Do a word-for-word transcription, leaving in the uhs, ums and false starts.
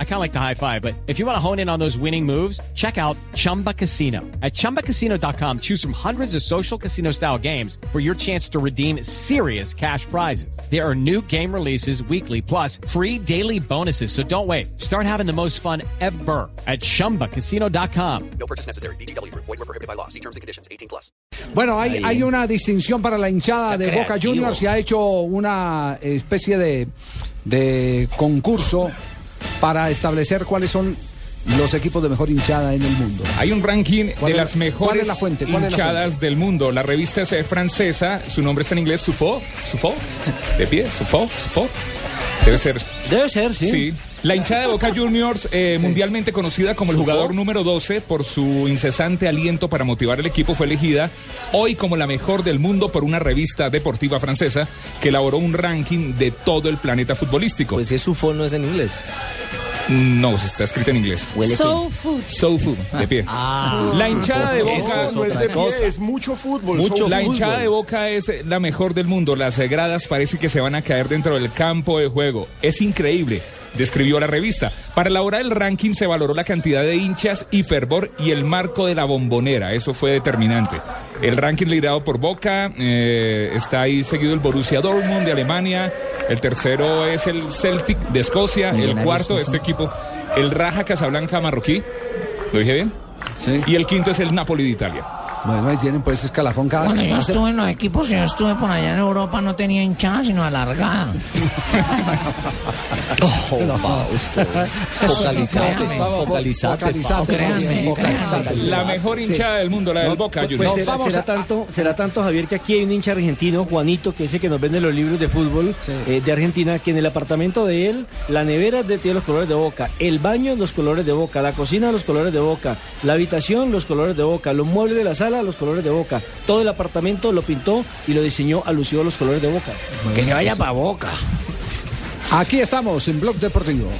I kind of like the high five, but if you want to hone in on those winning moves, check out Chumba Casino. At chumba casino dot com, choose from hundreds of social casino style games for your chance to redeem serious cash prizes. There are new game releases weekly, plus free daily bonuses. So don't wait. Start having the most fun ever at chumba casino dot com. No purchase necessary. V G W Group. Void where prohibited by law. See terms and conditions. eighteen plus. Bueno, hay, hay una distinción para la hinchada de creativo. Boca Juniors, que ha hecho una especie de... de concurso para establecer cuáles son los equipos de mejor hinchada en el mundo. Hay un ranking de las mejores hinchadas del mundo. La revista es francesa, su nombre está en inglés, So Foot, So Foot, de pie, So Foot, So Foot. Debe ser. Debe ser, sí. Sí. La hinchada de Boca Juniors, eh, sí. mundialmente conocida como el jugador número doce por su incesante aliento para motivar el equipo, fue elegida hoy como la mejor del mundo por una revista deportiva francesa que elaboró un ranking de todo el planeta futbolístico. Pues es Sufo, no es en inglés. No, se está escrito en inglés. So Foot. So Foot, de pie. Ah, la hinchada de Boca es, no es de pie, es mucho fútbol. Mucho la fútbol. Hinchada de Boca es la mejor del mundo. Las gradas parece que se van a caer dentro del campo de juego. Es increíble, describió la revista. Para elaborar el ranking se valoró la cantidad de hinchas y fervor y el marco de la Bombonera. Eso fue determinante. El ranking liderado por Boca, eh, está ahí seguido el Borussia Dortmund de Alemania. El tercero es el Celtic de Escocia. El cuarto, este equipo, el Raja Casablanca marroquí. ¿Lo dije bien? Sí. Y el quinto es el Napoli de Italia. Bueno, ahí tienen pues escalafón cada... Cuando yo estuve en los equipos, yo estuve por allá en Europa, no tenía hinchada, sino alargada. Oh, no. Focalizate, focalizate, focalizate, focalizate. La mejor hinchada sí. del mundo, la del no, Boca Juniors. Pues, pues, será, será, a... tanto, será tanto, Javier, que aquí hay un hincha argentino, Juanito, que dice que nos vende los libros de fútbol sí. eh, de Argentina, que en el apartamento de él, la nevera de, tiene los colores de Boca, el baño, los colores de Boca, la cocina, los colores de Boca, la habitación, los colores de Boca, los muebles de la sala, los colores de Boca. Todo el apartamento lo pintó y lo diseñó alusivo a los colores de Boca. Que se vaya para Boca. Aquí estamos en Blog Deportivo.